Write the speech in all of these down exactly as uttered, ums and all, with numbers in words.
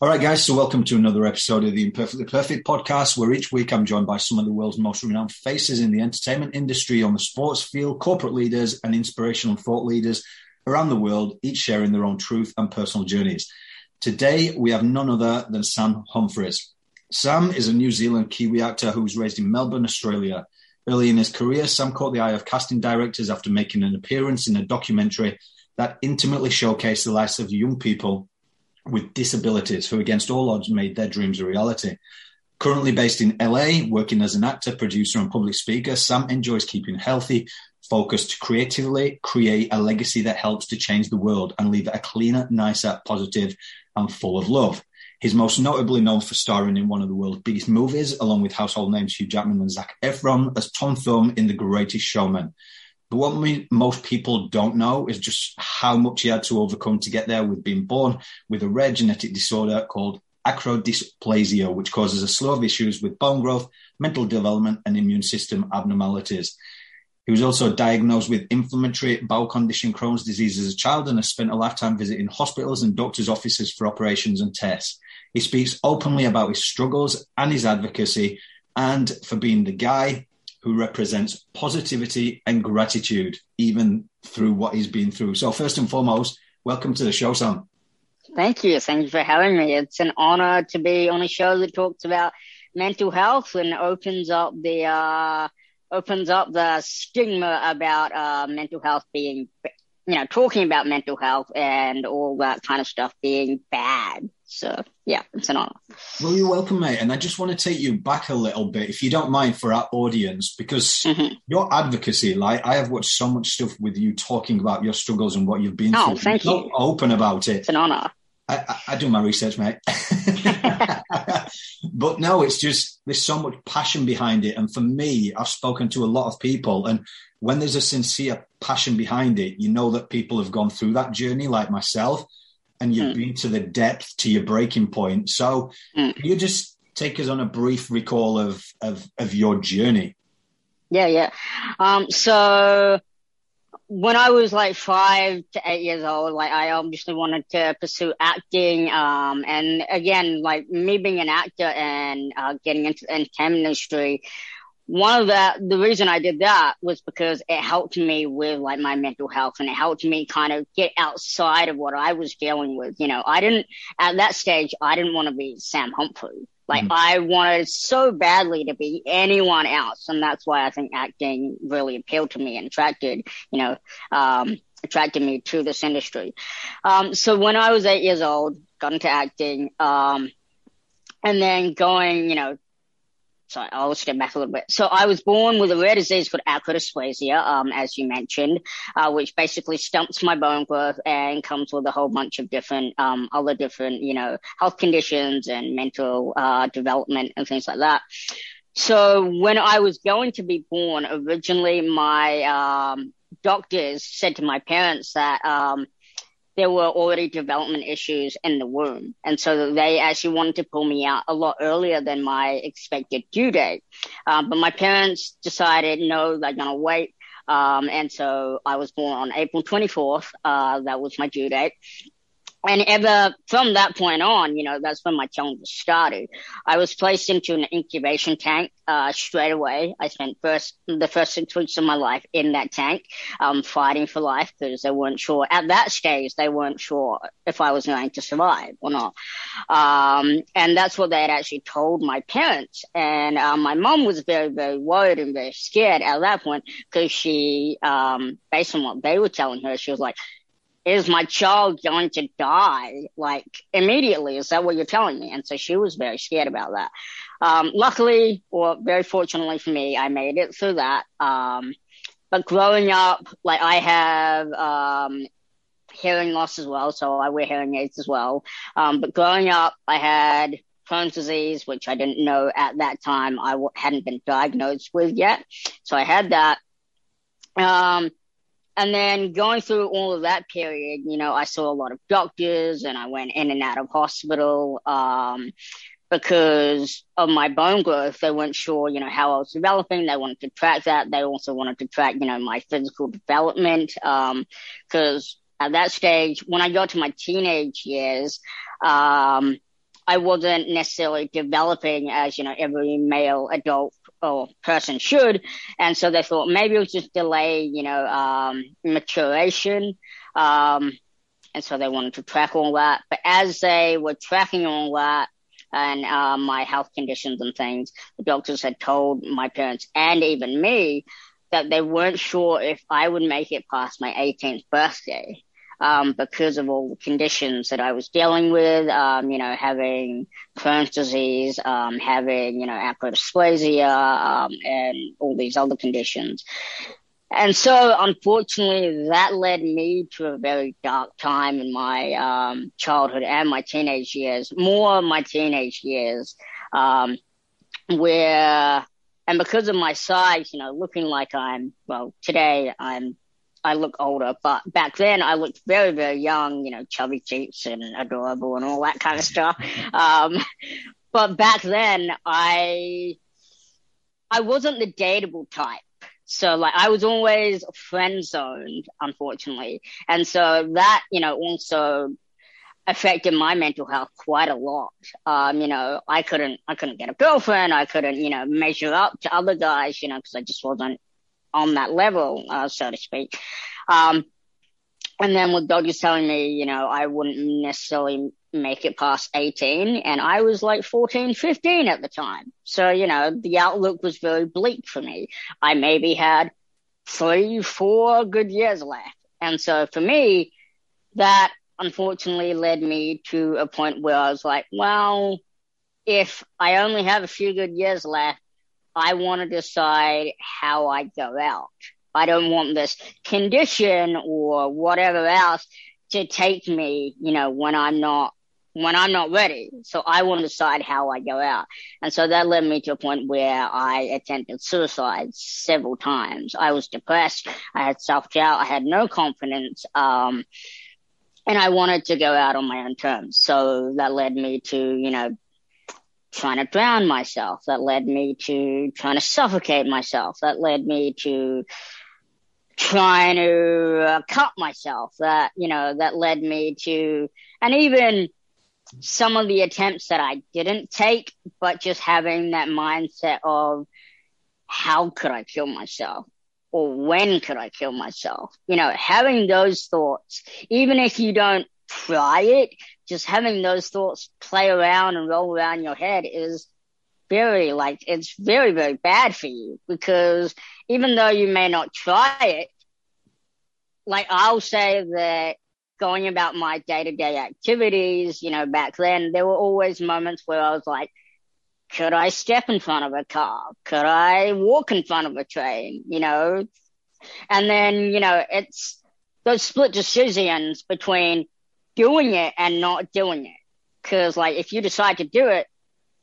All right, guys, so welcome to another episode of the Imperfectly Perfect Podcast, where each week I'm joined by some of the world's most renowned faces in the entertainment industry, on the sports field, corporate leaders, and inspirational thought leaders around the world, each sharing their own truth and personal journeys. Today, we have none other than Sam Humphries. Sam is a New Zealand Kiwi actor who was raised in Melbourne, Australia. Early in his career, Sam caught the eye of casting directors after making an appearance in a documentary that intimately showcased the lives of young people with disabilities who, against all odds, made their dreams a reality. Currently based in L A, working as an actor, producer, and public speaker, Sam enjoys keeping healthy, focused to creatively create a legacy that helps to change the world and leave it a cleaner, nicer, positive, and full of love. He's most notably known for starring in one of the world's biggest movies, along with household names Hugh Jackman and Zac Efron, as Tom Thumb in The Greatest Showman. But what we, most people don't know is just how much he had to overcome to get there, with being born with a rare genetic disorder called acrodysplasia, which causes a slew of issues with bone growth, mental development, and immune system abnormalities. He was also diagnosed with inflammatory bowel condition Crohn's disease as a child and has spent a lifetime visiting hospitals and doctors' offices for operations and tests. He speaks openly about his struggles and his advocacy, and for being the guy who represents positivity and gratitude, even through what he's been through. So first and foremost, welcome to the show, Sam. Thank you. Thank you for having me. It's an honor to be on a show that talks about mental health and opens up the uh, opens up the stigma about uh, mental health being, you know, talking about mental health and all that kind of stuff being bad. So, yeah, it's an honor. Well, you're welcome, mate. And I just want to take you back a little bit, if you don't mind, for our audience, because mm-hmm. your advocacy, like, I have watched so much stuff with you talking about your struggles and what you've been oh, through. Thank you're you. So open about it. It's an honor. I, I, I do my research, mate. But no, it's just, there's so much passion behind it. And for me, I've spoken to a lot of people, and when there's a sincere passion behind it, you know that people have gone through that journey, like myself, and you've mm. been to the depth, to your breaking point. So mm. can you just take us on a brief recall of, of, of your journey? Yeah, yeah. Um, so when I was like five to eight years old, like I obviously wanted to pursue acting. Um, and again, like me being an actor and uh, getting into the entertainment industry, one of the, the reason I did that was because it helped me with like my mental health, and it helped me kind of get outside of what I was dealing with. You know, I didn't, at that stage, I didn't want to be Sam Humphrey. Like mm. I wanted so badly to be anyone else. And that's why I think acting really appealed to me and attracted, you know, um, attracted me to this industry. Um, so when I was eight years old, got into acting, um, and then going, you know, Sorry, I'll step back a little bit. So I was born with a rare disease called acrodysplasia, um, as you mentioned, uh, which basically stumps my bone growth and comes with a whole bunch of different, um, other different, you know, health conditions and mental, uh, development and things like that. So when I was going to be born, originally my, um, doctors said to my parents that, um, there were already development issues in the womb. And so they actually wanted to pull me out a lot earlier than my expected due date. Um, but my parents decided, no, they're going to wait. Um, and so I was born on April twenty-fourth. Uh, that was my due date. And ever from that point on, you know, that's when my challenges started. I was placed into an incubation tank, uh, straight away. I spent first, the first six weeks of my life in that tank, um, fighting for life, because they weren't sure at that stage, they weren't sure if I was going to survive or not. Um, and that's what they had actually told my parents. And, uh, my mom was very, very worried and very scared at that point, because she, um, based on what they were telling her, she was like, is my child going to die, like, immediately? Is that what you're telling me? And so she was very scared about that. Um, luckily, or very fortunately for me, I made it through that. Um, but growing up, like, I have um, hearing loss as well, so I wear hearing aids as well. Um, but growing up, I had Crohn's disease, which I didn't know at that time. I w- hadn't been diagnosed with yet. So I had that. Um, and then going through all of that period, you know, I saw a lot of doctors and I went in and out of hospital um, because of my bone growth. They weren't sure, you know, how I was developing. They wanted to track that. They also wanted to track, you know, my physical development because um, at that stage, when I got to my teenage years, um, I wasn't necessarily developing as, you know, every male adult or person should. And so they thought maybe it was just delay, you know, um, maturation. Um, and so they wanted to track all that. But as they were tracking all that and uh, my health conditions and things, the doctors had told my parents and even me that they weren't sure if I would make it past my eighteenth birthday. Um, because of all the conditions that I was dealing with, um, you know, having Crohn's disease, um, having, you know, acrodysplasia, um, and all these other conditions. And so, unfortunately, that led me to a very dark time in my um, childhood and my teenage years, more my teenage years, um, where, and because of my size, you know, looking like I'm, well, today I'm, I look older, but back then I looked very, very young, you know, chubby cheeks and adorable and all that kind of stuff. Um, but back then I, I wasn't the dateable type. So like I was always friend zoned, unfortunately. And so that, you know, also affected my mental health quite a lot. Um, you know, I couldn't, I couldn't get a girlfriend. I couldn't, you know, measure up to other guys, you know, cause I just wasn't on that level, uh, so to speak. Um, and then with doctors telling me, you know, I wouldn't necessarily make it past eighteen, and I was like fourteen, fifteen at the time. So, you know, the outlook was very bleak for me. I maybe had three, four good years left. And so for me, that unfortunately led me to a point where I was like, well, if I only have a few good years left, I want to decide how I go out. I don't want this condition or whatever else to take me, you know, when I'm not, when I'm not ready. So I want to decide how I go out. And so that led me to a point where I attempted suicide several times. I was depressed. I had self-doubt. I had no confidence. Um, and I wanted to go out on my own terms. So that led me to, you know, trying to drown myself. That led me to trying to suffocate myself. That led me to trying to uh, cut myself. That, you know, that led me to, and even some of the attempts that I didn't take, but just having that mindset of how could I kill myself? Or when could I kill myself? You know, having those thoughts, even if you don't try it, just having those thoughts play around and roll around your head is very, like, it's very, very bad for you, because even though you may not try it, like, I'll say that going about my day-to-day activities, you know, back then, there were always moments where I was like, could I step in front of a car? Could I walk in front of a train? You know? And then, you know, it's those split decisions between doing it and not doing it. Because, like, if you decide to do it,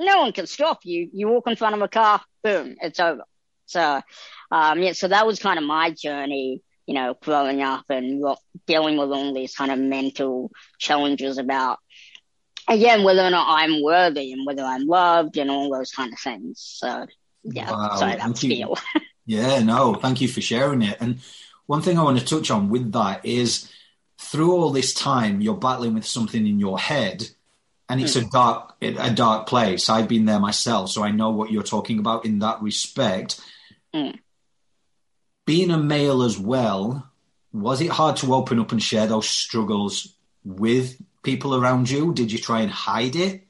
no one can stop you. You walk in front of a car, boom, it's over. So, um, yeah, so that was kind of my journey, you know, growing up and dealing with all these kind of mental challenges about, again, whether or not I'm worthy and whether I'm loved and all those kind of things. So, yeah, wow. Sorry, that's feel. Yeah, no, thank you for sharing it. And one thing I want to touch on with that is, through all this time, you're battling with something in your head, and it's mm. a dark, a dark place. I've been there myself, so I know what you're talking about in that respect. Mm. Being a male as well, was it hard to open up and share those struggles with people around you? Did you try and hide it?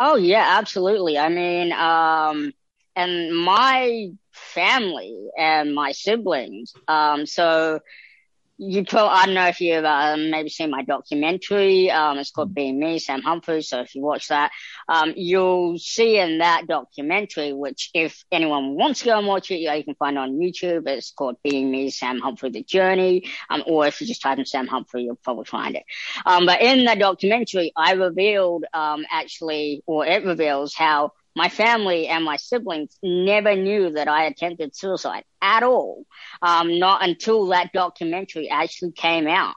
Oh, yeah, absolutely. I mean, um, and my family and my siblings, um, so you probably, I don't know if you've um, maybe seen my documentary. Um, it's called Being Me, Sam Humphrey. So if you watch that, um, you'll see in that documentary, which if anyone wants to go and watch it, you can find it on YouTube. It's called Being Me, Sam Humphrey, The Journey. Um, or if you just type in Sam Humphrey, you'll probably find it. Um, but in the documentary, I revealed um, actually, or it reveals how my family and my siblings never knew that I attempted suicide at all, um, not until that documentary actually came out.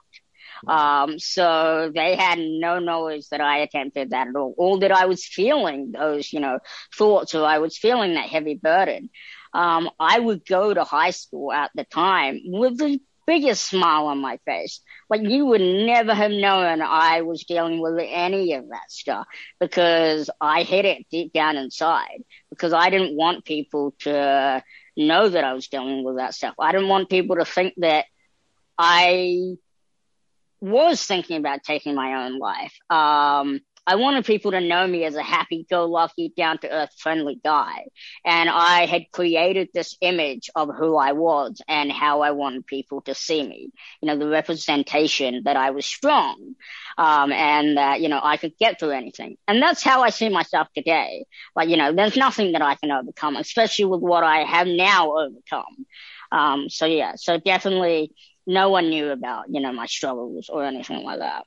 Um, so they had no knowledge that I attempted that at all, or that I was feeling those, you know, thoughts, or I was feeling that heavy burden. Um, I would go to high school at the time with the biggest smile on my face. Like, you would never have known I was dealing with any of that stuff, because I hid it deep down inside, because I didn't want people to know that I was dealing with that stuff. I didn't want people to think that I was thinking about taking my own life. Um, I wanted people to know me as a happy-go-lucky, down-to-earth, friendly guy. And I had created this image of who I was and how I wanted people to see me. You know, the representation that I was strong, um, and that, you know, I could get through anything. And that's how I see myself today. Like, you know, there's nothing that I can overcome, especially with what I have now overcome. Um, so, yeah, so definitely no one knew about, you know, my struggles or anything like that.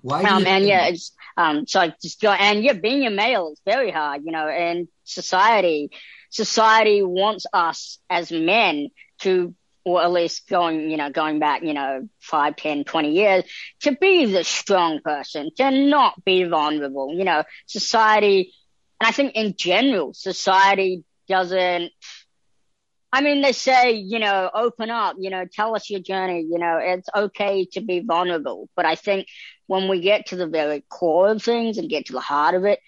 Why um, and yeah, it's, um, so I just go, and yeah, being a male is very hard, you know, and society, society wants us as men to, or at least going, you know, going back, you know, five, ten, twenty years, to be the strong person, to not be vulnerable, you know, society. And I think in general, society doesn't, I mean, they say, you know, open up, you know, tell us your journey, you know, it's okay to be vulnerable. But I think when we get to the very core of things and get to the heart of it,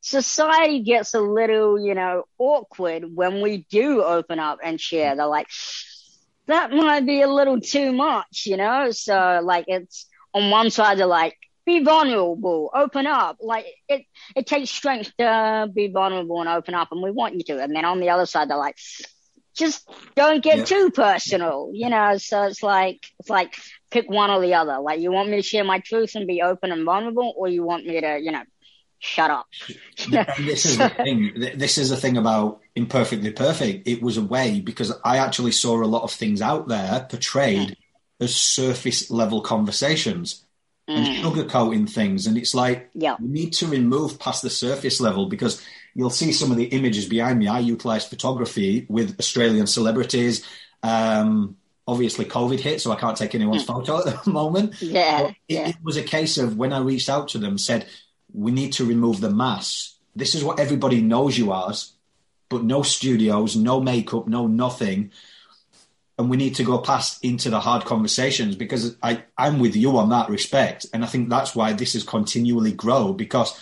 society gets a little, you know, awkward when we do open up and share. They're like, that might be a little too much, you know? So, like, it's on one side, they're like, be vulnerable, open up. Like, it it takes strength to be vulnerable and open up, and we want you to. And then on the other side, they're like, just don't get yeah. too personal, you know. So it's like, it's like pick one or the other. Like, you want me to share my truth and be open and vulnerable, or you want me to, you know, shut up. This is the thing. This is the thing about Imperfectly Perfect. It was a way, because I actually saw a lot of things out there portrayed yeah. as surface level conversations mm. and sugarcoating things. And it's like, yeah. you need to remove past the surface level, because you'll see some of the images behind me. I utilised photography with Australian celebrities. Um, obviously, COVID hit, so I can't take anyone's photo at the moment. Yeah, but it, yeah. it was a case of when I reached out to them, said, we need to remove the mask. This is what everybody knows you as, but no studios, no makeup, no nothing. And we need to go past into the hard conversations, because I, I'm with you on that respect. And I think that's why this has continually grown, because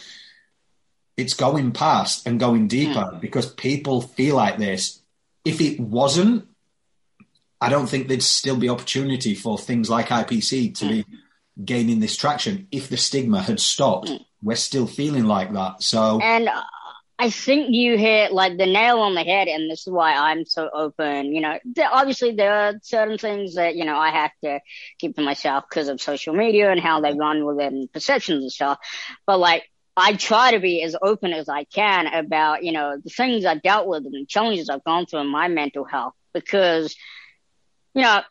it's going past and going deeper mm. because people feel like this. If it wasn't, I don't think there'd still be opportunity for things like I P C to mm. be gaining this traction. If the stigma had stopped, mm. we're still feeling like that. So, and uh, I think you hit like the nail on the head, and this is why I'm so open. You know, there, obviously there are certain things that, you know, I have to keep to myself because of social media and how they run within perceptions and stuff. But like, I try to be as open as I can about, you know, the things I dealt with and the challenges I've gone through in my mental health, because, you know,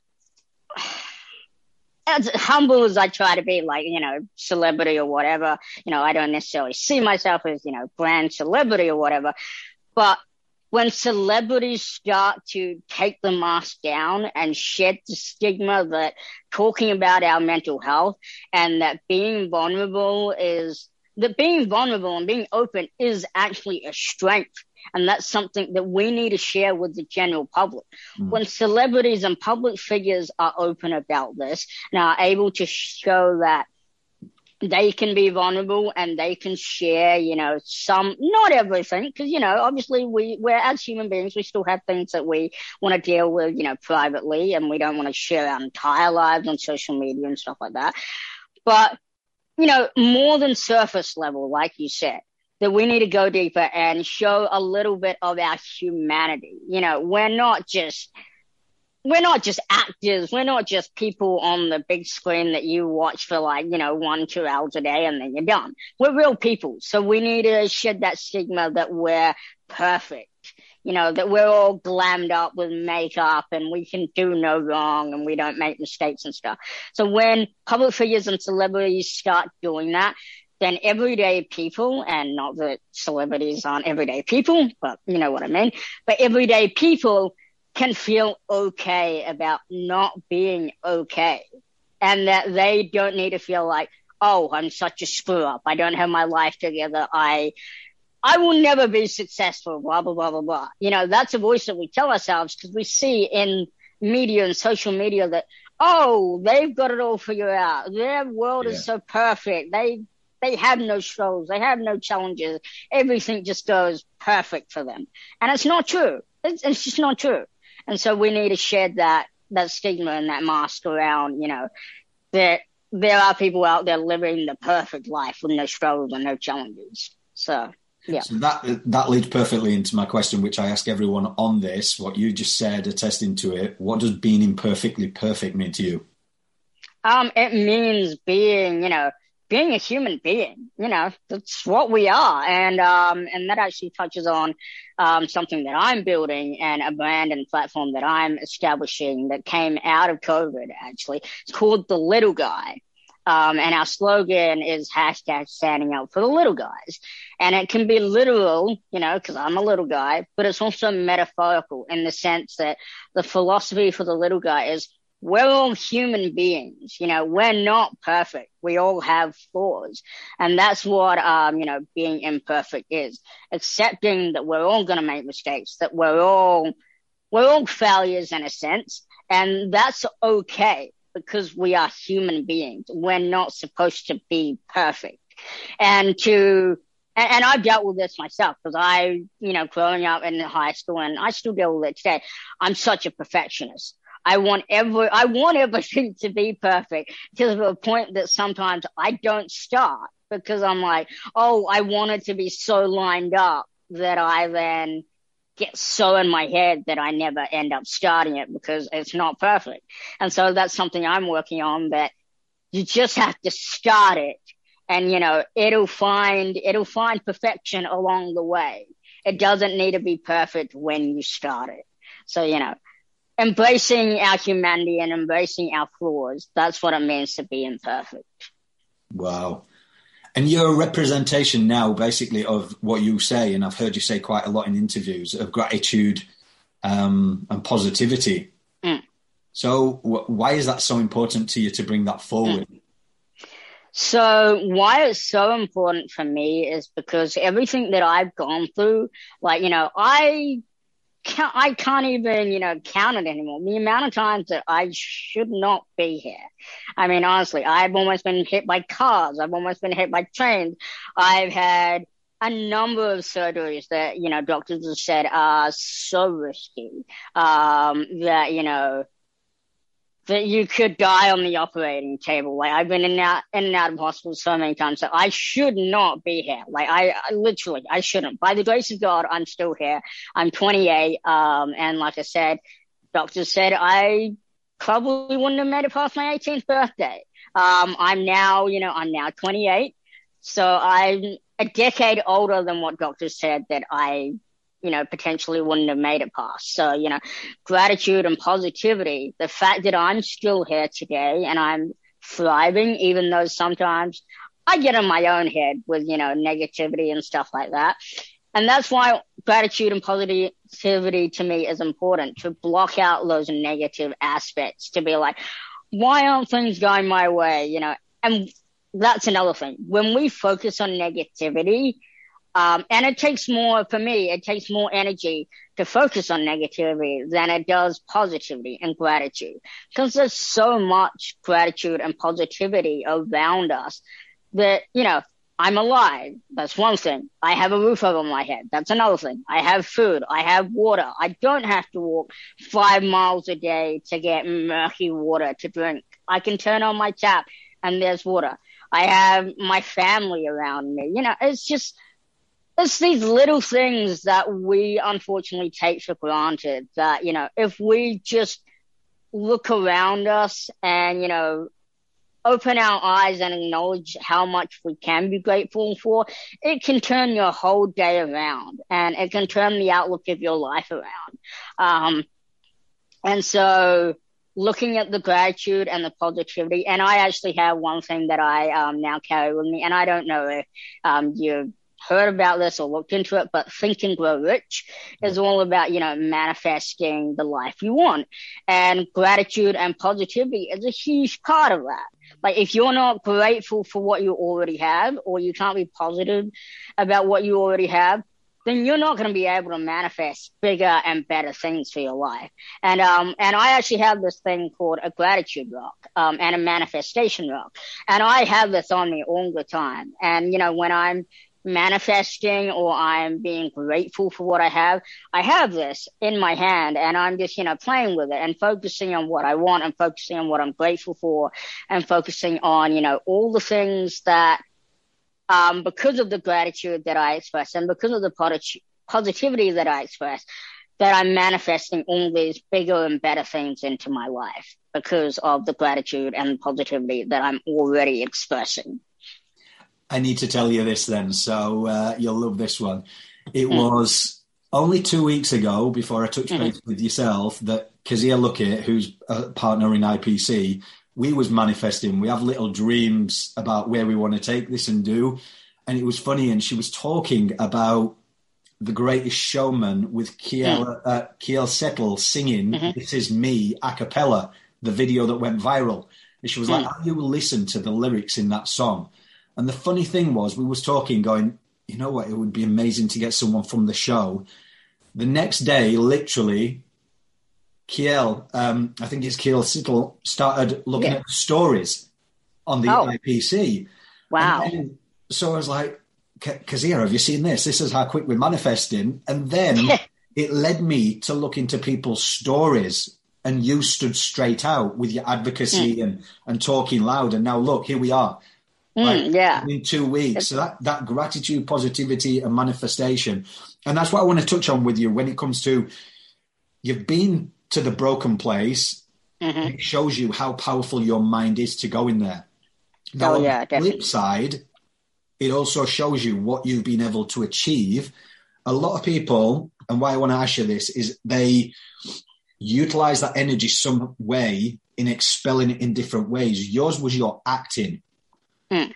as humble as I try to be, like, you know, celebrity or whatever, you know, I don't necessarily see myself as, you know, brand celebrity or whatever, but when celebrities start to take the mask down and shed the stigma that talking about our mental health and that being vulnerable is, that being vulnerable and being open is actually a strength, and that's something that we need to share with the general public. Mm. When celebrities and public figures are open about this and are able to show that they can be vulnerable and they can share, you know, some, not everything, because, you know, obviously we, we're as human beings, we still have things that we want to deal with, you know, privately, and we don't want to share our entire lives on social media and stuff like that. But, you know, more than surface level, like you said, that we need to go deeper and show a little bit of our humanity. You know, we're not just we're not just actors. We're not just people on the big screen that you watch for like, you know, one, two hours a day and then you're done. We're real people. So we need to shed that stigma that we're perfect, you know, that we're all glammed up with makeup and we can do no wrong and we don't make mistakes and stuff. So when public figures and celebrities start doing that, then everyday people, and not that celebrities aren't everyday people, but you know what I mean, but everyday people can feel okay about not being okay, and that they don't need to feel like, oh, I'm such a screw up. I don't have my life together. I, I will never be successful, blah, blah, blah, blah, blah. You know, that's a voice that we tell ourselves because we see in media and social media that, oh, they've got it all figured out. Their world yeah. is so perfect. They, they have no struggles. They have no challenges. Everything just goes perfect for them. And it's not true. It's, it's just not true. And so we need to shed that, that stigma and that mask around, you know, that there are people out there living the perfect life with no struggles and no challenges. So, yeah. So that, that leads perfectly into my question, which I ask everyone on this, what you just said, attesting to it. What does being imperfectly perfect mean to you? Um, it means being, you know, being a human being, you know, that's what we are. And, um, and that actually touches on, um, something that I'm building and a brand and platform that I'm establishing that came out of COVID, actually. It's called The Little Guy. Um, and our slogan is hashtag standing up for the little guys. And it can be literal, you know, because I'm a little guy, but it's also metaphorical in the sense that the philosophy for the little guy is, we're all human beings, you know, we're not perfect. We all have flaws. And that's what, um, you know, being imperfect is. Accepting that we're all going to make mistakes, that we're all, we're all failures in a sense. And that's okay because we are human beings. We're not supposed to be perfect. And to, and, and I've dealt with this myself because I, you know, growing up in high school, and I still deal with it today, I'm such a perfectionist. I want every, I want everything to be perfect to the point that sometimes I don't start because I'm like, oh, I want it to be so lined up that I then get so in my head that I never end up starting it because it's not perfect. And so that's something I'm working on, that you just have to start it and, you know, it'll find, it'll find perfection along the way. It doesn't need to be perfect when you start it. So, you know, embracing our humanity and embracing our flaws. That's what it means to be imperfect. Wow. And you're a representation now, basically, of what you say, and I've heard you say quite a lot in interviews, of gratitude um, and positivity. Mm. So w- why is that so important to you to bring that forward? Mm. So why it's so important for me is because everything that I've gone through, like, you know, I... I can't even, you know, count it anymore. The amount of times that I should not be here. I mean, honestly, I've almost been hit by cars. I've almost been hit by trains. I've had a number of surgeries that, you know, doctors have said are so risky, um, that, you know, that you could die on the operating table. Like, I've been in and out, in and out of hospital so many times that I should not be here. Like, I, I literally, I shouldn't. By the grace of God, I'm still here. I'm twenty-eight. Um, and like I said, doctors said I probably wouldn't have made it past my eighteenth birthday. Um, I'm now, you know, I'm now twenty-eight. So I'm a decade older than what doctors said that I, you know, potentially wouldn't have made it past. So, you know, gratitude and positivity, the fact that I'm still here today and I'm thriving, even though sometimes I get in my own head with, you know, negativity and stuff like that. And that's why gratitude and positivity to me is important, to block out those negative aspects, to be like, why aren't things going my way? You know, and that's another thing. When we focus on negativity, Um, and it takes more, for me, it takes more energy to focus on negativity than it does positivity and gratitude, because there's so much gratitude and positivity around us that, you know, I'm alive. That's one thing. I have a roof over my head. That's another thing. I have food. I have water. I don't have to walk five miles a day to get murky water to drink. I can turn on my tap and there's water. I have my family around me. You know, it's just... it's these little things that we unfortunately take for granted that, you know, if we just look around us and, you know, open our eyes and acknowledge how much we can be grateful for, it can turn your whole day around and it can turn the outlook of your life around. Um, and so looking at the gratitude and the positivity, and I actually have one thing that I um, now carry with me, and I don't know if um, you've heard about this or looked into it, but Think and Grow Rich is all about, you know, manifesting the life you want. And gratitude and positivity is a huge part of that. Like, if you're not grateful for what you already have, or you can't be positive about what you already have, then you're not going to be able to manifest bigger and better things for your life. And um, and I actually have this thing called a gratitude rock um, and a manifestation rock. And I have this on me all the time. And, you know, when I'm manifesting or I'm being grateful for what I have, I have this in my hand and I'm just, you know, playing with it and focusing on what I want and focusing on what I'm grateful for and focusing on, you know, all the things that um, because of the gratitude that I express and because of the posit- positivity that I express, that I'm manifesting all these bigger and better things into my life because of the gratitude and positivity that I'm already expressing. I need to tell you this then, so uh, you'll love this one. It mm. was only two weeks ago, before I touched mm-hmm. base with yourself, that Kazia Luckett, who's a partner in I P C, we was manifesting. We have little dreams about where we want to take this and do. And it was funny, and she was talking about The Greatest Showman with Kiel, mm. uh, Kiel Settle singing mm-hmm. This Is Me a cappella, the video that went viral. And she was mm. like, have you listened to the lyrics in that song? And the funny thing was, we was talking, going, you know what, it would be amazing to get someone from the show. The next day, literally, Kiel, um, I think it's Kiel Settle, started looking yeah. at the stories on the oh. I P C. Wow. And then, so I was like, Kazia, have you seen this? This is how quick we're manifesting. And then it led me to look into people's stories. And you stood straight out with your advocacy mm. and, and talking loud. And now, look, here we are. Like mm, yeah. in two weeks. So that, that gratitude, positivity and manifestation. And that's what I want to touch on with you when it comes to, you've been to the broken place. Mm-hmm. And it shows you how powerful your mind is to go in there. Now, oh, yeah, on the definitely. flip side, it also shows you what you've been able to achieve. A lot of people, and why I want to ask you this, is they utilize that energy some way in expelling it in different ways. Yours was your acting. Mm.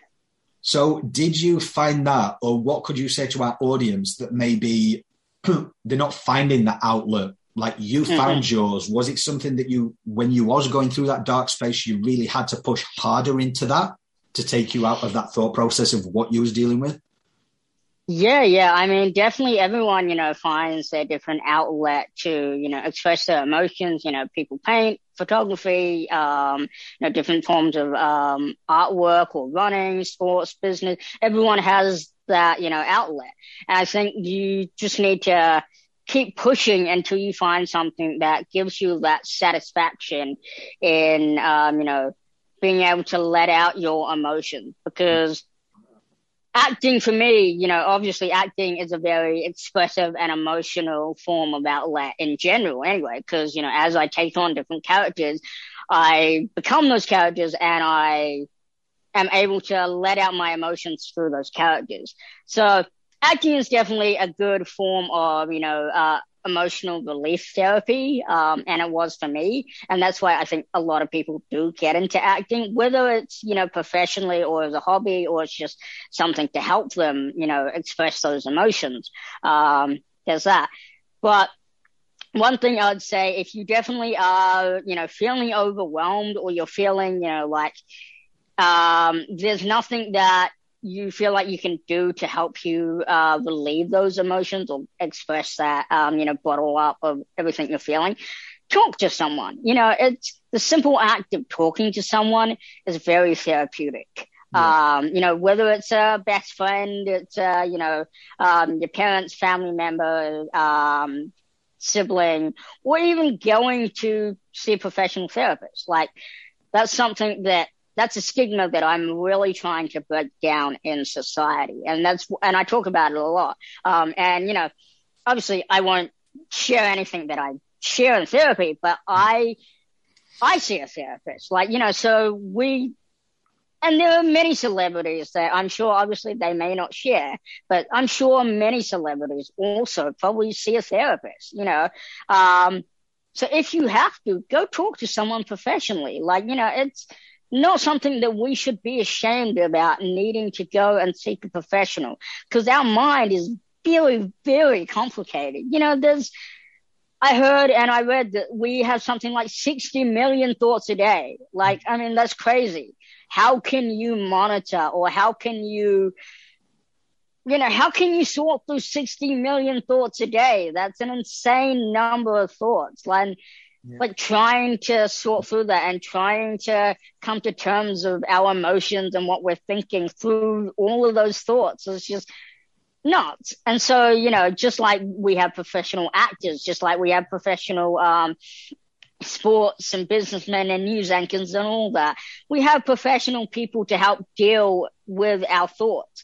So did you find that, or what could you say to our audience that maybe they're not finding that outlet like you mm-hmm. found yours? Was it something that you, when you was going through that dark space, you really had to push harder into that to take you out of that thought process of what you was dealing with? Yeah, yeah. I mean, definitely everyone, you know, finds their different outlet to, you know, express their emotions. You know, people paint, photography, um, you know, different forms of um, artwork or running, sports, business. Everyone has that, you know, outlet. And I think you just need to keep pushing until you find something that gives you that satisfaction in, um, you know, being able to let out your emotions, because acting for me, you know, obviously acting is a very expressive and emotional form of outlet in general anyway, because, you know, as I take on different characters, I become those characters and I am able to let out my emotions through those characters. So acting is definitely a good form of, you know, uh, emotional relief therapy, um, and it was for me. And that's why I think a lot of people do get into acting, whether it's, you know, professionally or as a hobby, or it's just something to help them, you know, express those emotions. Um, there's that. But one thing I would say, if you definitely are, you know, feeling overwhelmed, or you're feeling, you know, like um, there's nothing that you feel like you can do to help you uh, relieve those emotions or express that, um, you know, bottle up of everything you're feeling, talk to someone. You know, it's the simple act of talking to someone is very therapeutic. Yeah. Um, you know, whether it's a best friend, it's, uh, you know, um, your parents, family member, um, sibling, or even going to see a professional therapist. Like, that's something that, that's a stigma that I'm really trying to break down in society. And that's, and I talk about it a lot. Um, and, you know, obviously I won't share anything that I share in therapy, but I I see a therapist. Like, you know, so we, and there are many celebrities that I'm sure, obviously they may not share, but I'm sure many celebrities also probably see a therapist, you know. Um, so if you have to, go talk to someone professionally. Like, you know, it's not something that we should be ashamed about needing to go and seek a professional, because our mind is very, very complicated. You know, there's, I heard and I read that we have something like sixty million thoughts a day. Like, I mean, that's crazy. How can you monitor, or how can you, you know, how can you sort through sixty million thoughts a day? That's an insane number of thoughts. Like, yeah. Like trying to sort through that and trying to come to terms of our emotions and what we're thinking through all of those thoughts is just nuts. And so, you know, just like we have professional actors, just like we have professional um, sports and businessmen and news anchors and all that, we have professional people to help deal with our thoughts.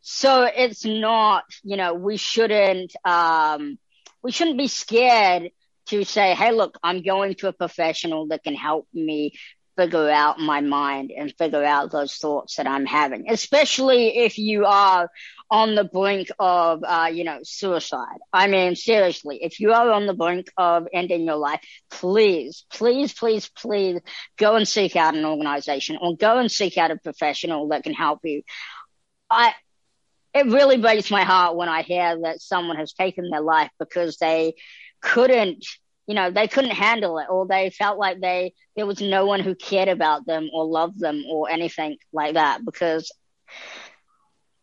So it's not, you know, we shouldn't um, we shouldn't be scared to say, hey, look, I'm going to a professional that can help me figure out my mind and figure out those thoughts that I'm having, especially if you are on the brink of, uh, you know, suicide. I mean, seriously, if you are on the brink of ending your life, please, please, please, please go and seek out an organization, or go and seek out a professional that can help you. I, it really breaks my heart when I hear that someone has taken their life because they couldn't, you know, they couldn't handle it, or they felt like they, there was no one who cared about them or loved them or anything like that, because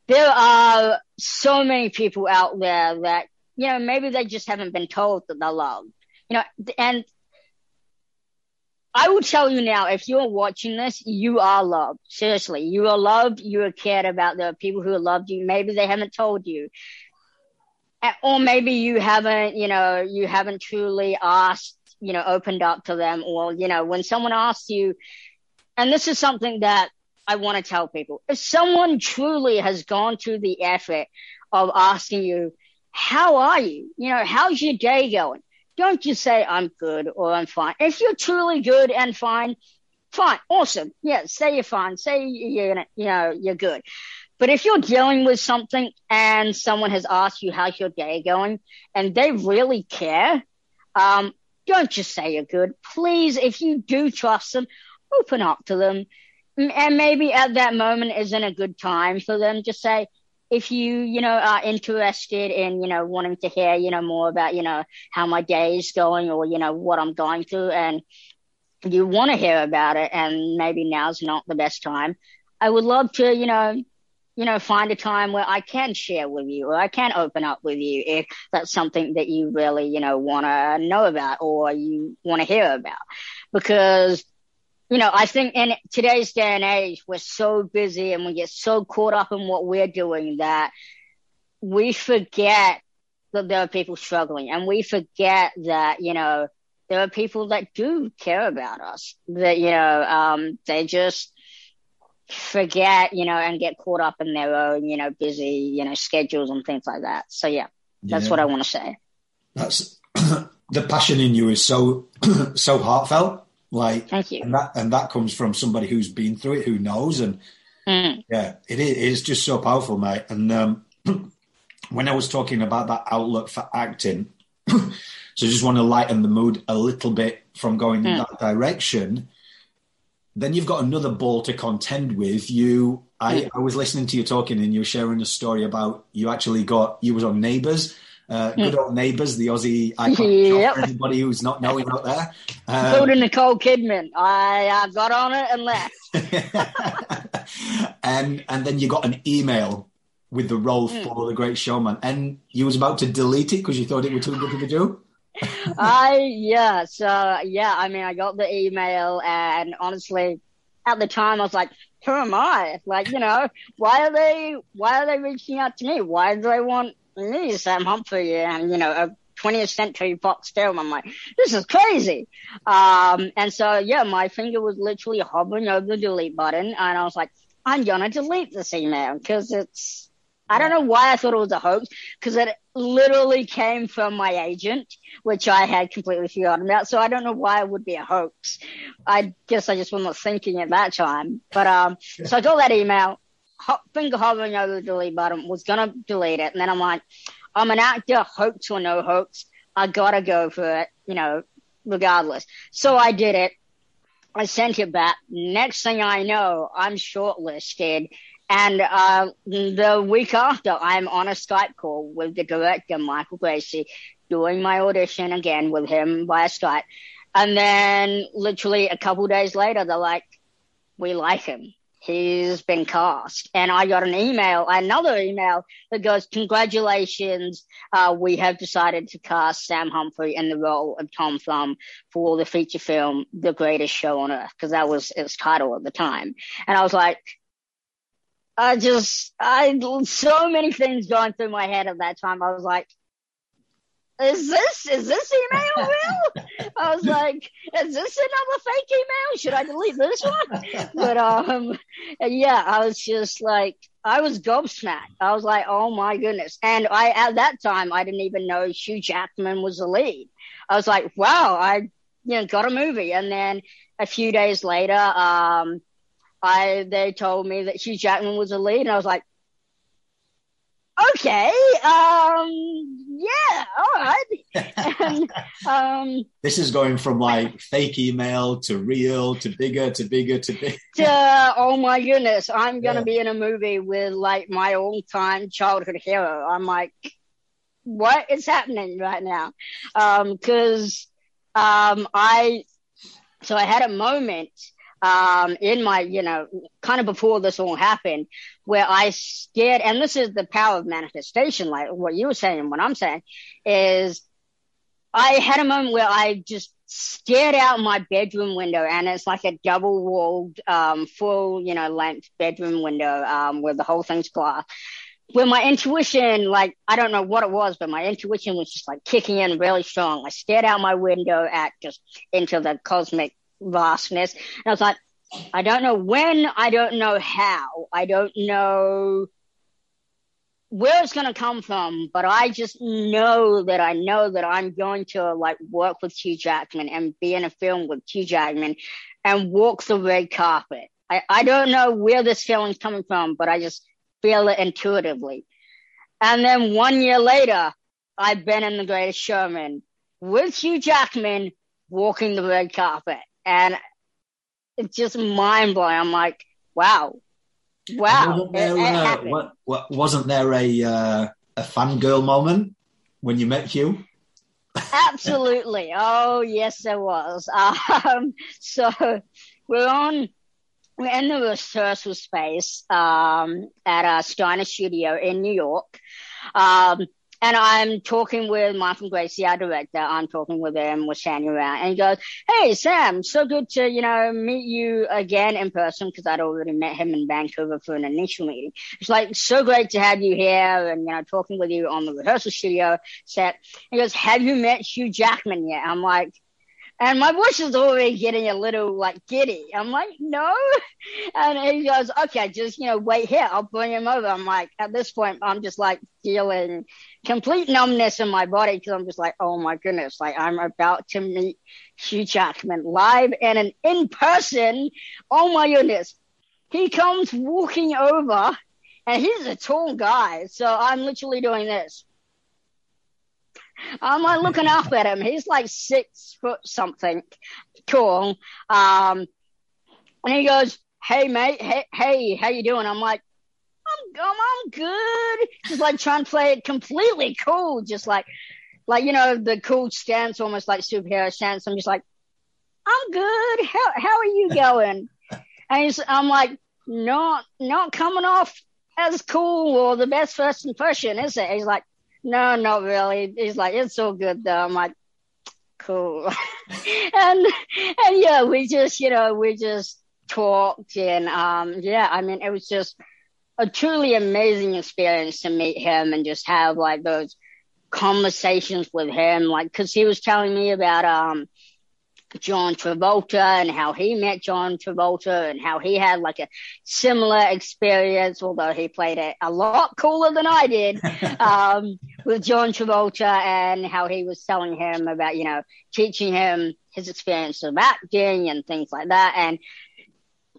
there are so many people out there that, you know, maybe they just haven't been told that they're loved, you know. And I will tell you now, if you're watching this, you are loved. Seriously, you are loved, you are cared about. There are people who loved you. Maybe they haven't told you. Or maybe you haven't, you know, you haven't truly asked, you know, opened up to them. Or, you know, when someone asks you, and this is something that I want to tell people, if someone truly has gone through the effort of asking you, how are you? You know, how's your day going? Don't just say, I'm good or I'm fine. If you're truly good and fine, fine, awesome. Yeah, say you're fine. Say, you're, you know, you're good. But if you're dealing with something and someone has asked you, how's your day going, and they really care, um, don't just say you're good. Please, if you do trust them, open up to them. And maybe at that moment isn't a good time for them. Just say, if you, you know, are interested in, you know, wanting to hear, you know, more about, you know, how my day is going, or, you know, what I'm going through, and you want to hear about it, and maybe now's not the best time, I would love to, you know, you know, find a time where I can share with you, or I can open up with you if that's something that you really, you know, want to know about or you want to hear about. Because, you know, I think in today's day and age, we're so busy and we get so caught up in what we're doing that we forget that there are people struggling, and we forget that, you know, there are people that do care about us, that, you know, um, they just forget, you know, and get caught up in their own, you know, busy, you know, schedules and things like that. So, yeah, that's yeah. what I want to say. That's the passion in you is so, so heartfelt. Like, thank you. And that, and that comes from somebody who's been through it, who knows. And mm. yeah, it is, it is just so powerful, mate. And um, when I was talking about that outlook for acting, so just want to lighten the mood a little bit from going mm. in that direction. Then you've got another ball to contend with. You, I, I was listening to you talking, and you were sharing a story about you actually got, you was on Neighbours, uh, good old Neighbours, the Aussie icon yep. for anybody who's not knowing out there. Um, Go to Nicole Kidman. I, I got on it and left. and and then you got an email with the role for The Great Showman, and you was about to delete it because you thought it was too good to do. I yeah so yeah I mean I got the email, and honestly at the time I was like, who am I? Like, you know, why are they why are they reaching out to me? Why do they want me, Sam Humphrey, and, you know, a twentieth century Fox film? I'm like, this is crazy. Um and so yeah my finger was literally hovering over the delete button, and I was like, I'm gonna delete this email because it's I don't know why I thought it was a hoax, because it literally came from my agent, which I had completely forgotten about. So I don't know why it would be a hoax. I guess I just wasn't thinking at that time. But um, so I got that email, finger hovering over the delete button, was going to delete it. And then I'm like, I'm an actor, hoax or no hoax. I got to go for it, you know, regardless. So I did it. I sent it back. Next thing I know, I'm shortlisted. And uh, the week after, I'm on a Skype call with the director, Michael Gracey, doing my audition again with him via Skype. And then literally a couple days later, they're like, we like him. He's been cast. And I got an email, another email that goes, congratulations, uh, we have decided to cast Sam Humphrey in the role of Tom Thumb for the feature film, The Greatest Show on Earth, because that was its title at the time. And I was like, I just, I, so many things going through my head at that time. I was like, Is this, is this email real? I was like, is this another fake email? Should I delete this one? But, um, yeah, I was just like, I was gobsmacked. I was like, oh my goodness. And I, at that time, I didn't even know Hugh Jackman was the lead. I was like, wow, I, you know, got a movie. And then a few days later, um, I, they told me that Hugh Jackman was the lead. And I was like, okay, um, yeah, all right. And, um, this is going from like fake email to real to bigger to bigger to bigger. To, oh my goodness, I'm going to yeah. be in a movie with like my all-time childhood hero. I'm like, what is happening right now? Um, because um, I, so I had a moment Um, in my, you know, kind of before this all happened, where I scared, and this is the power of manifestation, like what you were saying and what I'm saying, is I had a moment where I just stared out my bedroom window, and it's like a double-walled, um, full, you know, length bedroom window um, where the whole thing's glass. Where my intuition, like, I don't know what it was, but my intuition was just like kicking in really strong. I stared out my window at just into the cosmic vastness, and I was like, I don't know when, I don't know how, I don't know where it's going to come from, but I just know that I know that I'm going to like work with Hugh Jackman and be in a film with Hugh Jackman and walk the red carpet. I, I don't know where this feeling's coming from, but I just feel it intuitively. And then one year later, I've been in The Greatest Showman with Hugh Jackman walking the red carpet. And it's just mind-blowing. I'm like, wow, wow. Wasn't there, it, it uh, what, wasn't there a, uh, a fangirl moment when you met Hugh? Absolutely. Oh, yes, there was. Um, so we're on, we're in the rehearsal space um, at our Steiner studio in New York. Um, And I'm talking with Michael Gracey, our director. I'm talking with him. We're standing around. And he goes, hey, Sam, so good to, you know, meet you again in person, because I'd already met him in Vancouver for an initial meeting. It's like, so great to have you here and, you know, talking with you on the rehearsal studio set. He goes, have you met Hugh Jackman yet? I'm like, and my voice is already getting a little, like, giddy. I'm like, no. And he goes, okay, just, you know, wait here. I'll bring him over. I'm like, at this point, I'm just, like, feeling complete numbness in my body, because I'm just like, oh, my goodness. Like, I'm about to meet Hugh Jackman live and in, in person. Oh, my goodness. He comes walking over, and he's a tall guy. So I'm literally doing this. I'm like looking up at him. He's like six foot something tall. Um, and he goes, hey, mate, hey, hey, how you doing? I'm like, I'm, I'm, I'm good. Just like trying to play it completely cool. Just like, like, you know, the cool stance, almost like superhero stance. I'm just like, I'm good. How, how are you going? And he's, I'm like, not, not coming off as cool or the best first impression, is it? He's like, no, not really. He's like, it's all good, though. I'm like, cool. and, and yeah, we just, you know, we just talked. And, um, yeah, I mean, it was just a truly amazing experience to meet him and just have, like, those conversations with him. Like, because he was telling me about um John Travolta and how he met John Travolta and how he had like a similar experience, although he played it a lot cooler than I did, um, with John Travolta, and how he was telling him about, you know, teaching him his experience of acting and things like that. And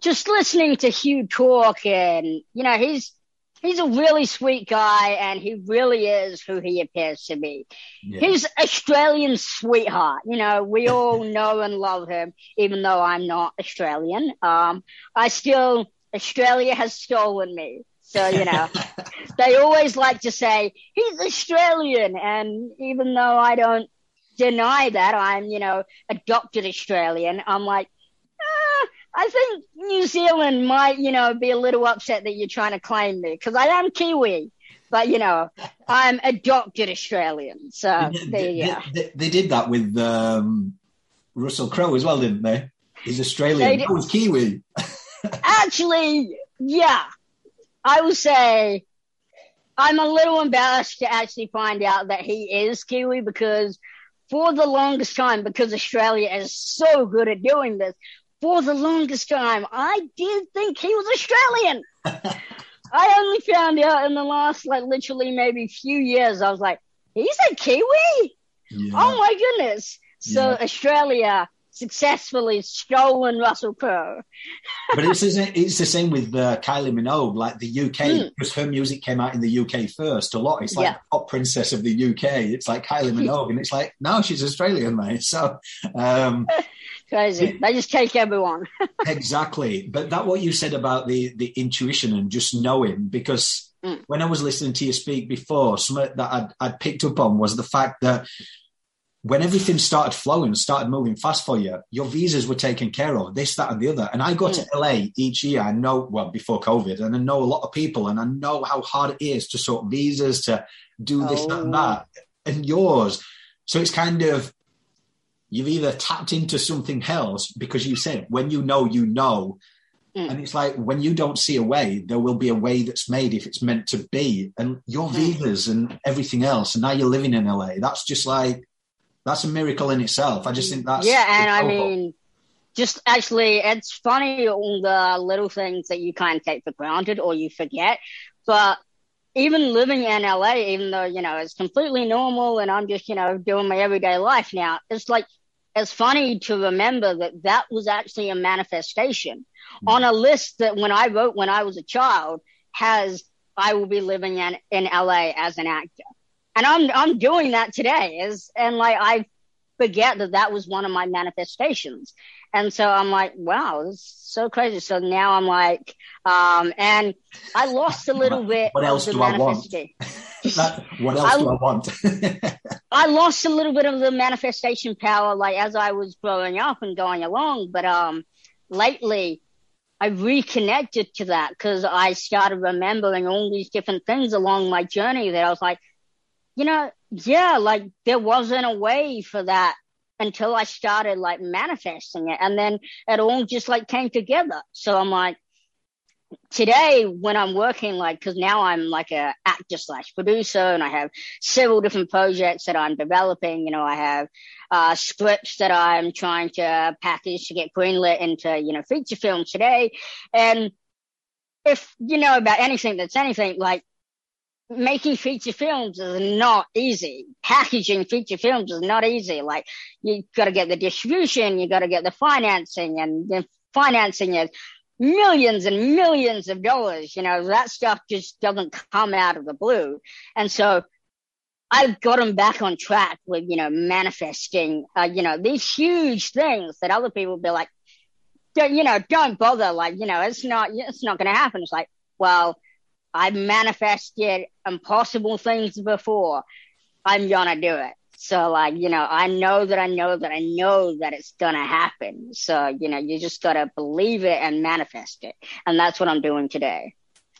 just listening to Hugh talk, and, you know, he's, he's a really sweet guy, and he really is who he appears to be. Yeah. He's Australian sweetheart. You know, we all know and love him, even though I'm not Australian. Um, I still, Australia has stolen me. So, you know, they always like to say, he's Australian. And even though I don't deny that, I'm, you know, adopted Australian, I'm like, I think New Zealand might, you know, be a little upset that you're trying to claim me, because I am Kiwi, but, you know, I'm adopted Australian. So they, there you they, go. They, they did that with um, Russell Crowe as well, didn't they? He's Australian. I was Kiwi. Actually, yeah. I will say I'm a little embarrassed to actually find out that he is Kiwi, because for the longest time, because Australia is so good at doing this, for the longest time, I did think he was Australian. I only found out in the last, like, literally maybe few years, I was like, he's a Kiwi? Yeah. Oh, my goodness. So yeah. Australia successfully stolen Russell Crowe. But it's, it's the same with uh, Kylie Minogue, like the U K, mm. because her music came out in the U K first a lot. It's like yeah. the pop princess of the U K. It's like Kylie Minogue, and it's like, no, she's Australian, mate. So... Um, crazy. They just take everyone. Exactly. But that what you said about the, the intuition and just knowing, because mm. when I was listening to you speak before, something that I'd, I'd picked up on was the fact that when everything started flowing, started moving fast for you, your visas were taken care of, this, that, and the other. And I go mm. to L A each year. I know, well, before COVID, and I know a lot of people, and I know how hard it is to sort visas, to do this, oh. that, and that, and yours. So it's kind of, you've either tapped into something else, because you said, when you know, you know. Mm. And it's like, when you don't see a way, there will be a way that's made if it's meant to be. And your visas and everything else, and now you're living in L A. That's just like, that's a miracle in itself. I just think that's... Yeah, and I mean, just actually, it's funny all the little things that you kind of take for granted or you forget. But even living in L A, even though, you know, it's completely normal and I'm just, you know, doing my everyday life now, it's like, it's funny to remember that that was actually a manifestation mm. on a list that when I wrote when I was a child has, I will be living in, in L A as an actor. And I'm I'm doing that today. Is and like I forget that that was one of my manifestations. And so I'm like, wow, this is so crazy. So now I'm like, um, and I lost a little bit what else of the manifestation. What else I, do I want? I lost a little bit of the manifestation power, like as I was growing up and going along. But um, lately, I reconnected to that because I started remembering all these different things along my journey that I was like, you know, yeah, like there wasn't a way for that until I started like manifesting it. And then it all just like came together. So I'm like, today when I'm working, like, because now I'm like a actor slash producer and I have several different projects that I'm developing. You know, I have uh, scripts that I'm trying to package to get greenlit into, you know, feature films today. And if you know about anything that's anything, like, making feature films is not easy. Packaging feature films is not easy. Like, you got to get the distribution, you got to get the financing, and the financing is millions and millions of dollars. You know, that stuff just doesn't come out of the blue. And so I've gotten back on track with, you know, manifesting, uh, you know, these huge things that other people be like, you know, don't bother. Like, you know, it's not, it's not going to happen. It's like, well, I've manifested impossible things before. I'm going to do it. So, like, you know, I know that I know that I know that it's going to happen. So, you know, you just got to believe it and manifest it. And that's what I'm doing today.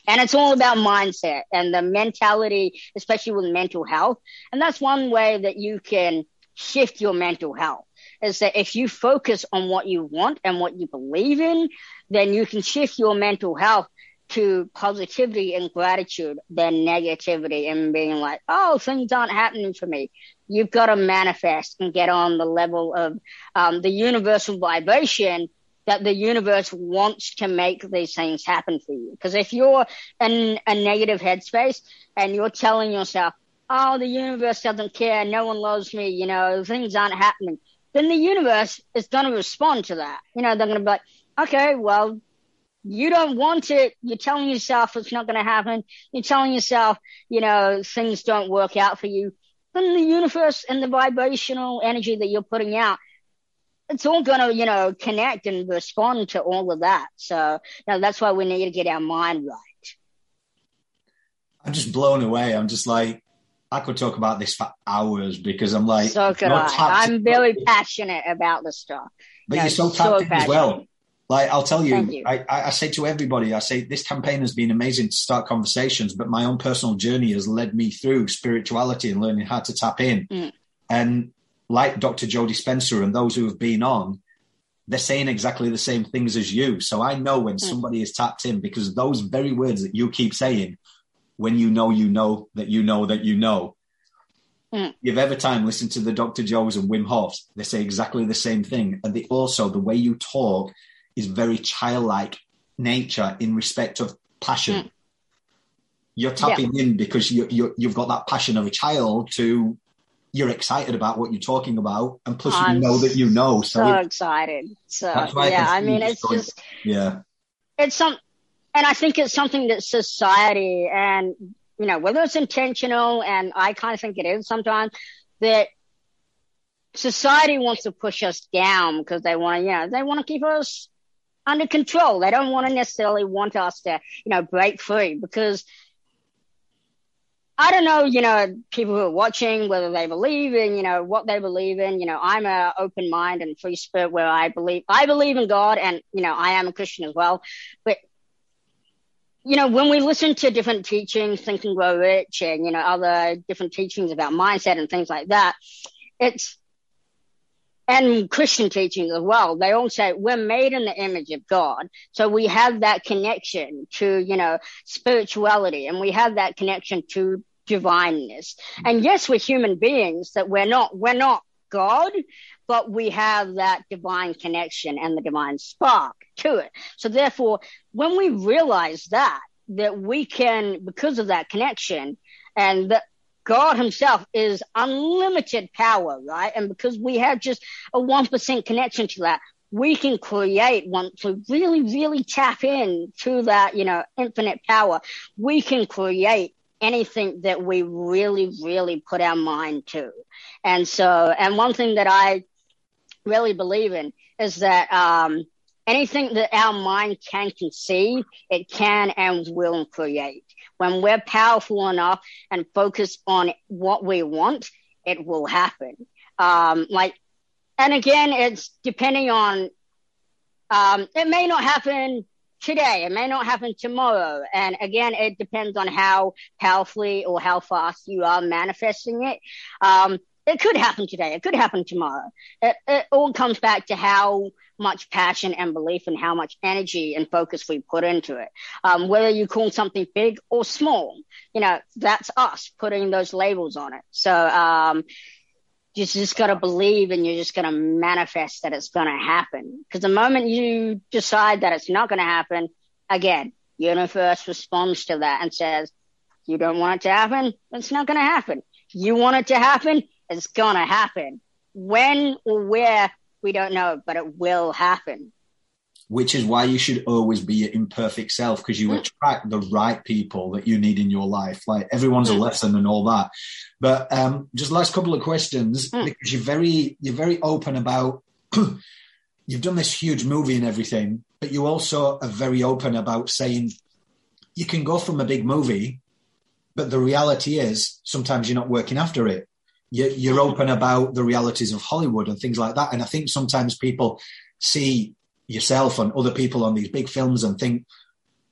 And it's all about mindset and the mentality, especially with mental health. And that's one way that you can shift your mental health, is that if you focus on what you want and what you believe in, then you can shift your mental health to positivity and gratitude than negativity and being like, oh, things aren't happening for me. You've got to manifest and get on the level of um, the universal vibration that the universe wants to make these things happen for you. Because if you're in a negative headspace and you're telling yourself, oh, the universe doesn't care, no one loves me, you know, things aren't happening, then the universe is going to respond to that. You know, they're going to be like, okay, well, you don't want it. You're telling yourself it's not going to happen. You're telling yourself, you know, things don't work out for you. Then the universe and the vibrational energy that you're putting out, it's all going to, you know, connect and respond to all of that. So, you know, that's why we need to get our mind right. I'm just blown away. I'm just like, I could talk about this for hours because I'm like, so could I. I'm very passionate about this stuff. But you're so tapped as well. Like, I'll tell you, you. I, I say to everybody, I say, this campaign has been amazing to start conversations, but my own personal journey has led me through spirituality and learning how to tap in. Mm. And like Doctor Joe Dispenza and those who have been on, they're saying exactly the same things as you. So I know when mm. somebody is tapped in, because those very words that you keep saying, when you know, you know, that you know, that you know. Mm. You've ever time listened to the Doctor Joes and Wim Hofs, they say exactly the same thing. And they also, the way you talk is very childlike nature in respect of passion. Mm. You're tapping yeah. in because you, you, you've got that passion of a child to, you're excited about what you're talking about. And plus I'm you know that you know. So, so it, excited. So yeah, I, I mean, it's story. just, yeah, it's some, and I think it's something that society and, you know, whether it's intentional, and I kind of think it is sometimes, that society wants to push us down because they want to, you know, they want to keep us under control. They don't want to necessarily want us to, you know, break free, because I don't know, you know, people who are watching, whether they believe in, you know, what they believe in. You know, I'm a open mind and free spirit where I believe, I believe in God, and, you know, I am a Christian as well. But, you know, when we listen to different teachings, Think and Grow Rich and, you know, other different teachings about mindset and things like that, it's, and Christian teachings as well, they all say we're made in the image of God. So we have that connection to, you know, spirituality, and we have that connection to divineness. And yes, we're human beings, that we're not, we're not God, but we have that divine connection and the divine spark to it. So therefore, when we realize that, that we can, because of that connection, and that God himself is unlimited power, right? And because we have just a one percent connection to that, we can create one to really, really tap in to that, you know, infinite power. We can create anything that we really, really put our mind to. And so, and one thing that I really believe in is that, um, anything that our mind can conceive, it can and will create. When we're powerful enough and focused on what we want, it will happen. Um, like, and again, it's depending on, um, it may not happen today. It may not happen tomorrow. And again, it depends on how powerfully or how fast you are manifesting it. Um, It could happen today. It could happen tomorrow. It, it all comes back to how much passion and belief and how much energy and focus we put into it. Um, whether you call something big or small, you know, that's us putting those labels on it. So um, you just got to believe, and you're just going to manifest that it's going to happen. Because the moment you decide that it's not going to happen, again, universe responds to that and says, you don't want it to happen? It's not going to happen. You want it to happen? It's going to happen. When or where, we don't know, but it will happen. Which is why you should always be your imperfect self, because you mm. attract the right people that you need in your life. Like, everyone's mm. a lesson and all that. But um, just last couple of questions, mm. because you're very, you're very open about, you've done this huge movie and everything, but you also are very open about saying you can go from a big movie, but the reality is sometimes you're not working after it. You're open about the realities of Hollywood and things like that. And I think sometimes people see yourself and other people on these big films and think,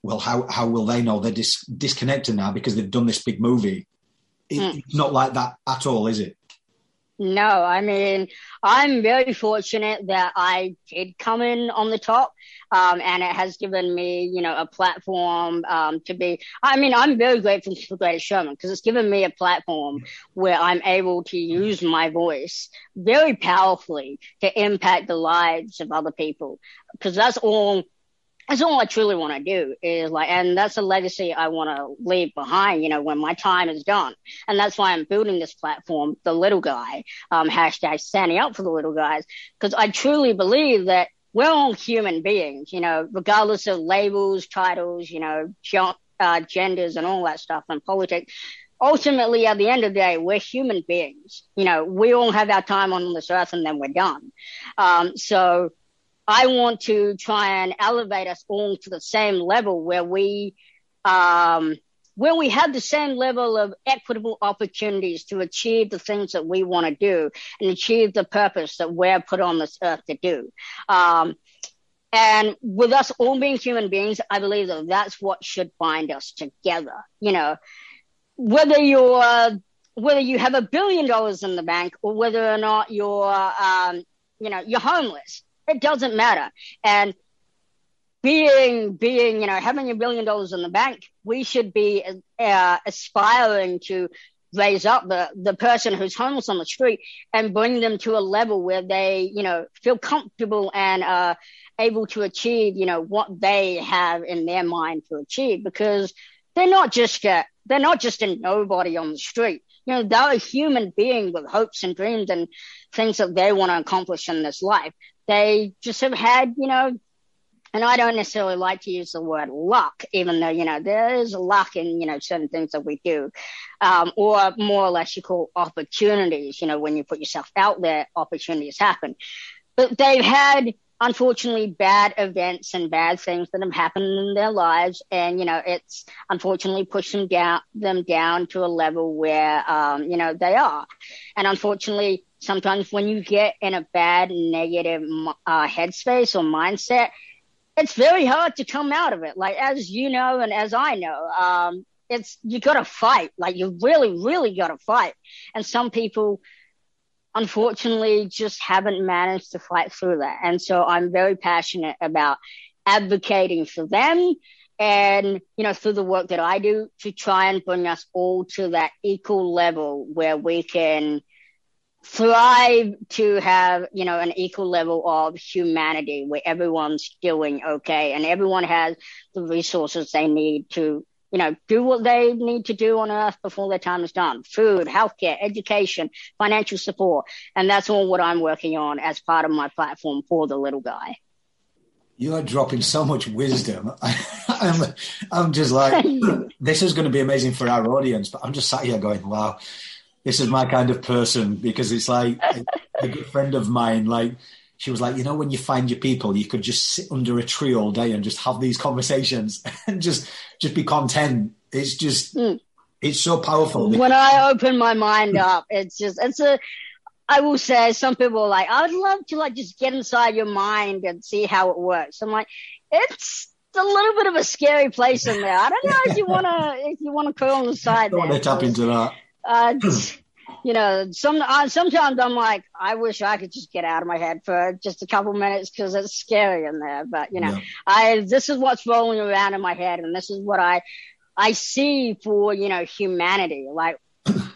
well, how, how will they know? They're dis- disconnected now because they've done this big movie. It, mm. It's not like that at all, is it? No, I mean, I'm very fortunate that I did come in on the top, um, and it has given me, you know, a platform um, to be, I mean, I'm very grateful for The Greatest Showman because it's given me a platform where I'm able to use my voice very powerfully to impact the lives of other people, because that's all That's all I truly want to do is like, and that's a legacy I want to leave behind, you know, when my time is done. And that's why I'm building this platform, The Little Guy, um, hashtag standing up for the little guys, because I truly believe that we're all human beings, you know, regardless of labels, titles, you know, uh, genders and all that stuff and politics. Ultimately, at the end of the day, we're human beings. You know, we all have our time on this earth and then we're done. Um, so, I want to try and elevate us all to the same level where we, um, where we have the same level of equitable opportunities to achieve the things that we want to do and achieve the purpose that we're put on this earth to do. Um, and with us all being human beings, I believe that that's what should bind us together. You know, whether you're, whether you have a billion dollars in the bank or whether or not you're, um, you know, you're homeless. It doesn't matter. And being, being, you know, having a billion dollars in the bank, we should be uh, aspiring to raise up the, the person who's homeless on the street and bring them to a level where they, you know, feel comfortable and uh, able to achieve, you know, what they have in their mind to achieve, because they're not just a, they're not just a nobody on the street. You know, they're a human being with hopes and dreams and things that they want to accomplish in this life. They just have had, you know, and I don't necessarily like to use the word luck, even though, you know, there is luck in, you know, certain things that we do, um, or more or less you call opportunities, you know, when you put yourself out there, opportunities happen. But they've had, unfortunately, bad events and bad things that have happened in their lives. And, you know, it's unfortunately pushed them down, them down to a level where, um, you know, they are. And unfortunately, sometimes when you get in a bad negative uh, headspace or mindset, it's very hard to come out of it. Like, as you know, and as I know, um, it's, you got to fight. Like, you really, really got to fight. And some people, unfortunately, just haven't managed to fight through that. And so I'm very passionate about advocating for them. And, you know, through the work that I do, to try and bring us all to that equal level where we can thrive, to have, you know, an equal level of humanity where everyone's doing okay and everyone has the resources they need to, you know, do what they need to do on earth before their time is done. Food, healthcare, education, financial support. And that's all what I'm working on as part of my platform for The Little Guy. You are dropping so much wisdom. I'm, I'm just like, this is going to be amazing for our audience, but I'm just sat here going, wow, this is my kind of person, because it's like a, a good friend of mine, like, she was like, you know, when you find your people, you could just sit under a tree all day and just have these conversations and just just be content. It's just, mm. it's so powerful. When I open my mind up, it's just, it's a, I will say, some people are like, I would love to like just get inside your mind and see how it works. I'm like, it's a little bit of a scary place in there. I don't know if you want to, if you want to curl on the side. I don't want to tap into that. Uh, you know, some uh, sometimes I'm like, I wish I could just get out of my head for just a couple minutes because it's scary in there. But you know, yeah. I this is what's rolling around in my head, and this is what I I see for, you know, humanity. Like,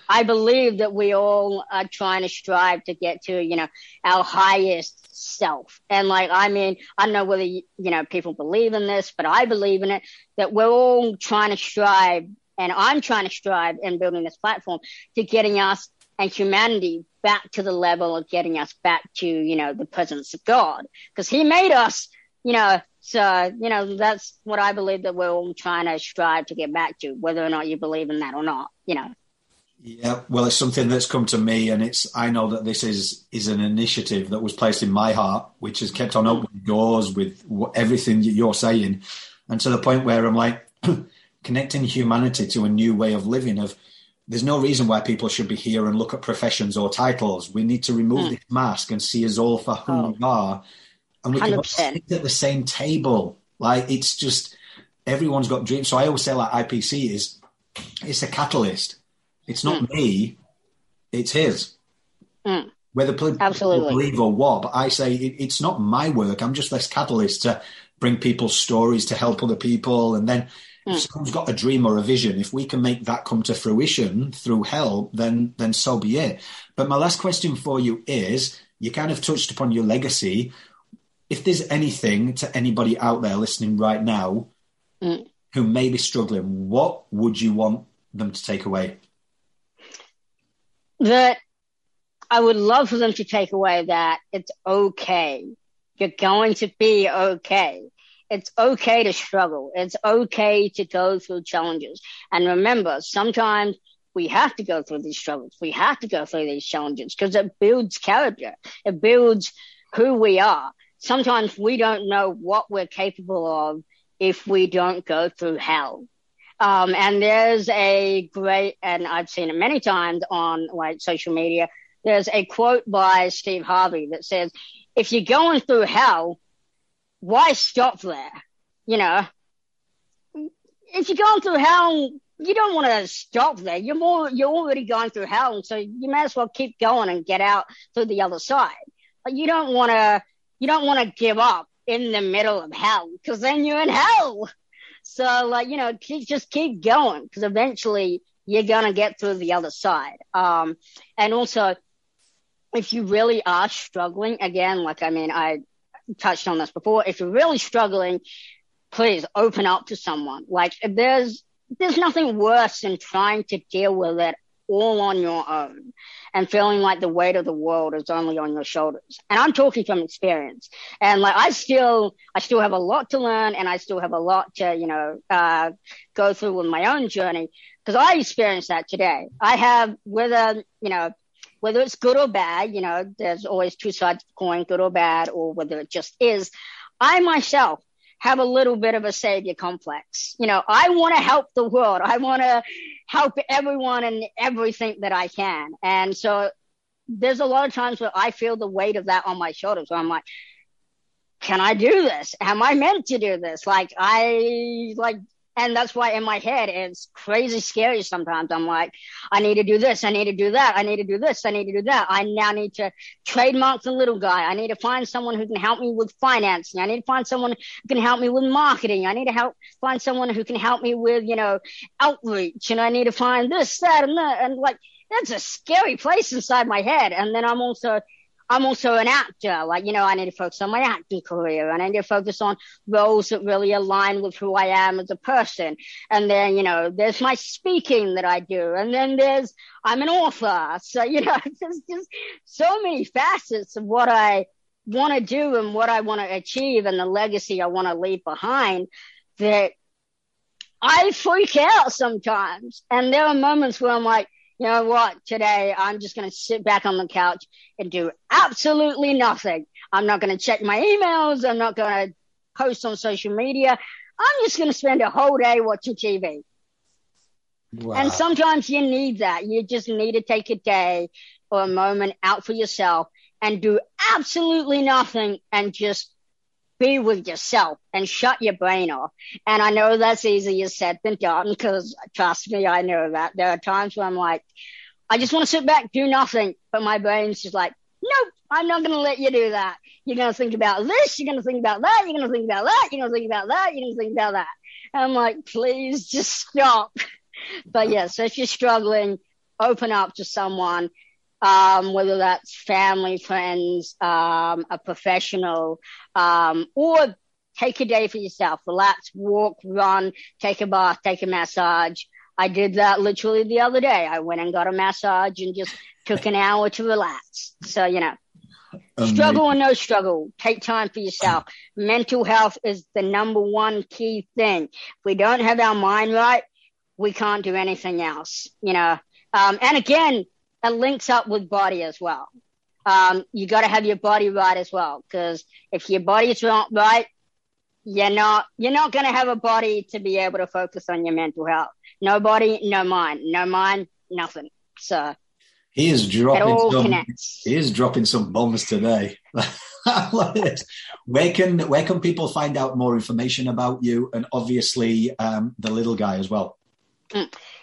I believe that we all are trying to strive to get to, you know, our highest self. And like, I mean, I don't know whether you know people believe in this, but I believe in it, that we're all trying to strive. And I'm trying to strive in building this platform to getting us and humanity back to the level of getting us back to, you know, the presence of God, because he made us, you know, so, you know, that's what I believe that we're all trying to strive to get back to, whether or not you believe in that or not, you know. Yeah, well, it's something that's come to me, and it's, I know that this is, is an initiative that was placed in my heart, which has kept on opening doors with everything that you're saying. And to the point where I'm like, connecting humanity to a new way of living, of there's no reason why people should be here and look at professions or titles. We need to remove mm. this mask and see us all for who oh. we are. And we one hundred percent. Can all sit at the same table. Like, it's just, everyone's got dreams. So I always say, like, I P C is, it's a catalyst. It's not mm. me, it's his. Mm. Whether people Absolutely. believe or what, but I say it, it's not my work. I'm just this catalyst to bring people's stories to help other people. And then mm. if someone's got a dream or a vision, if we can make that come to fruition through help, then then so be it. But my last question for you is, you kind of touched upon your legacy. If there's anything to anybody out there listening right now mm. who may be struggling, what would you want them to take away? That I would love for them to take away that it's okay. You're going to be okay. It's okay to struggle. It's okay to go through challenges. And remember, sometimes we have to go through these struggles. We have to go through these challenges because it builds character. It builds who we are. Sometimes we don't know what we're capable of if we don't go through hell. Um, and there's a great, and I've seen it many times on like social media, there's a quote by Steve Harvey that says, if you're going through hell, why stop there? You know, if you're going through hell, you don't want to stop there. You're more, you're already going through hell. And so you may as well keep going and get out through the other side. But you don't want to, you don't want to give up in the middle of hell because then you're in hell. So like, you know, keep, just keep going because eventually you're going to get through the other side. Um, and also, if you really are struggling, again, like, I mean, I touched on this before. If you're really struggling, please open up to someone. Like there's, there's nothing worse than trying to deal with it all on your own and feeling like the weight of the world is only on your shoulders. And I'm talking from experience. And like, I still, I still have a lot to learn and I still have a lot to, you know, uh, go through with my own journey because I experienced that today. I have whether, you know, whether it's good or bad, you know, there's always two sides of the coin, good or bad, or whether it just is. I myself have a little bit of a savior complex. You know, I want to help the world. I want to help everyone and everything that I can. And so there's a lot of times where I feel the weight of that on my shoulders. Where I'm like, can I do this? Am I meant to do this? Like I like, and that's why in my head, it's crazy scary sometimes. I'm like, I need to do this. I need to do that. I need to do this. I need to do that. I now need to trademark The Little Guy. I need to find someone who can help me with financing. I need to find someone who can help me with marketing. I need to help find someone who can help me with, you know, outreach. And I need to find this, that, and that. And like, that's a scary place inside my head. And then I'm also... I'm also an actor. Like, you know, I need to focus on my acting career and I need to focus on roles that really align with who I am as a person. And then, you know, there's my speaking that I do. And then there's, I'm an author. So, you know, there's just so many facets of what I want to do and what I want to achieve and the legacy I want to leave behind that I freak out sometimes. And there are moments where I'm like, you know what, today I'm just going to sit back on the couch and do absolutely nothing. I'm not going to check my emails. I'm not going to post on social media. I'm just going to spend a whole day watching T V. Wow. And sometimes you need that. You just need to take a day or a moment out for yourself and do absolutely nothing and just be with yourself and shut your brain off. And I know that's easier said than done because trust me, I know that. There are times where I'm like, I just want to sit back, do nothing. But my brain's just like, nope, I'm not going to let you do that. You're going to think about this. You're going to think about that. You're going to think about that. You're going to think about that. You're going to think about that. And I'm like, please just stop. But yeah, so if you're struggling, open up to someone, um, whether that's family, friends, um, a professional, um, or take a day for yourself, relax, walk, run, take a bath, take a massage. I did that literally the other day. I went and got a massage and just took an hour to relax. So, you know, Amazing. Struggle or no struggle, take time for yourself. Mental health is the number one key thing. If we don't have our mind right, we can't do anything else, you know. Um, and again, it links up with body as well. Um, you got to have your body right as well, because if your body's not right, you're not you're not going to have a body to be able to focus on your mental health. No body, no mind. No mind, nothing. So he is dropping. It all some, connects. He is dropping some bombs today. I love it. Where can where can people find out more information about you and obviously um, The Little Guy as well?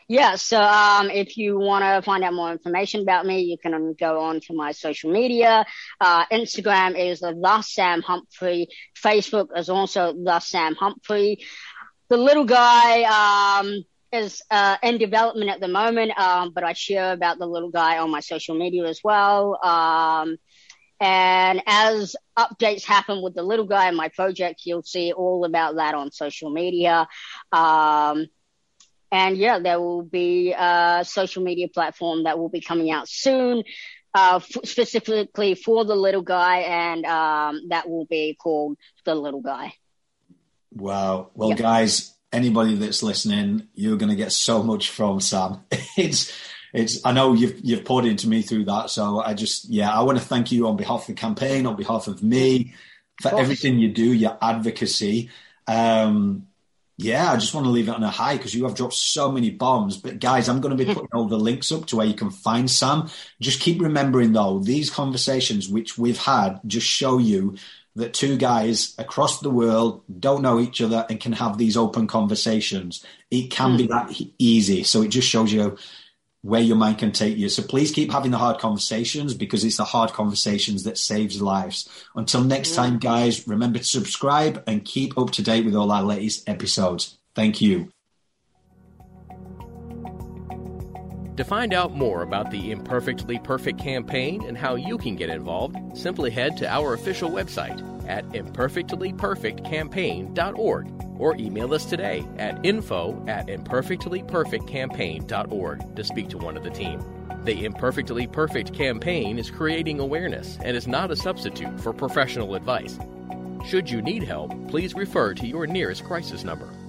Yeah, so um, if you want to find out more information about me, you can go on to my social media. Uh, Instagram is The Sam Humphrey. Facebook is also The Sam Humphrey. The Little Guy um, is uh, in development at the moment, um, but I share about The Little Guy on my social media as well. Um, and as updates happen with The Little Guy and my project, you'll see all about that on social media. Um And, yeah, there will be a social media platform that will be coming out soon, uh, f- specifically for The Little Guy, and um, that will be called The Little Guy. Wow. Well, yep. Guys, anybody that's listening, you're going to get so much from Sam. it's, it's. I know you've you've poured into me through that, so I just, yeah, I want to thank you on behalf of the campaign, on behalf of me, for of everything you do, your advocacy. Um Yeah, I just want to leave it on a high because you have dropped so many bombs. But guys, I'm going to be putting all the links up to where you can find Sam. Just keep remembering, though, these conversations which we've had just show you that two guys across the world don't know each other and can have these open conversations. It can mm. be that easy. So it just shows you where your mind can take you. So please keep having the hard conversations because it's the hard conversations that saves lives. Until next time, guys, remember to subscribe and keep up to date with all our latest episodes. Thank you. To find out more about the Imperfectly Perfect campaign and how you can get involved, simply head to our official website at imperfectly perfect campaign dot org or email us today at info at imperfectly perfect campaign dot org to speak to one of the team. The Imperfectly Perfect campaign is creating awareness and is not a substitute for professional advice. Should you need help, please refer to your nearest crisis number.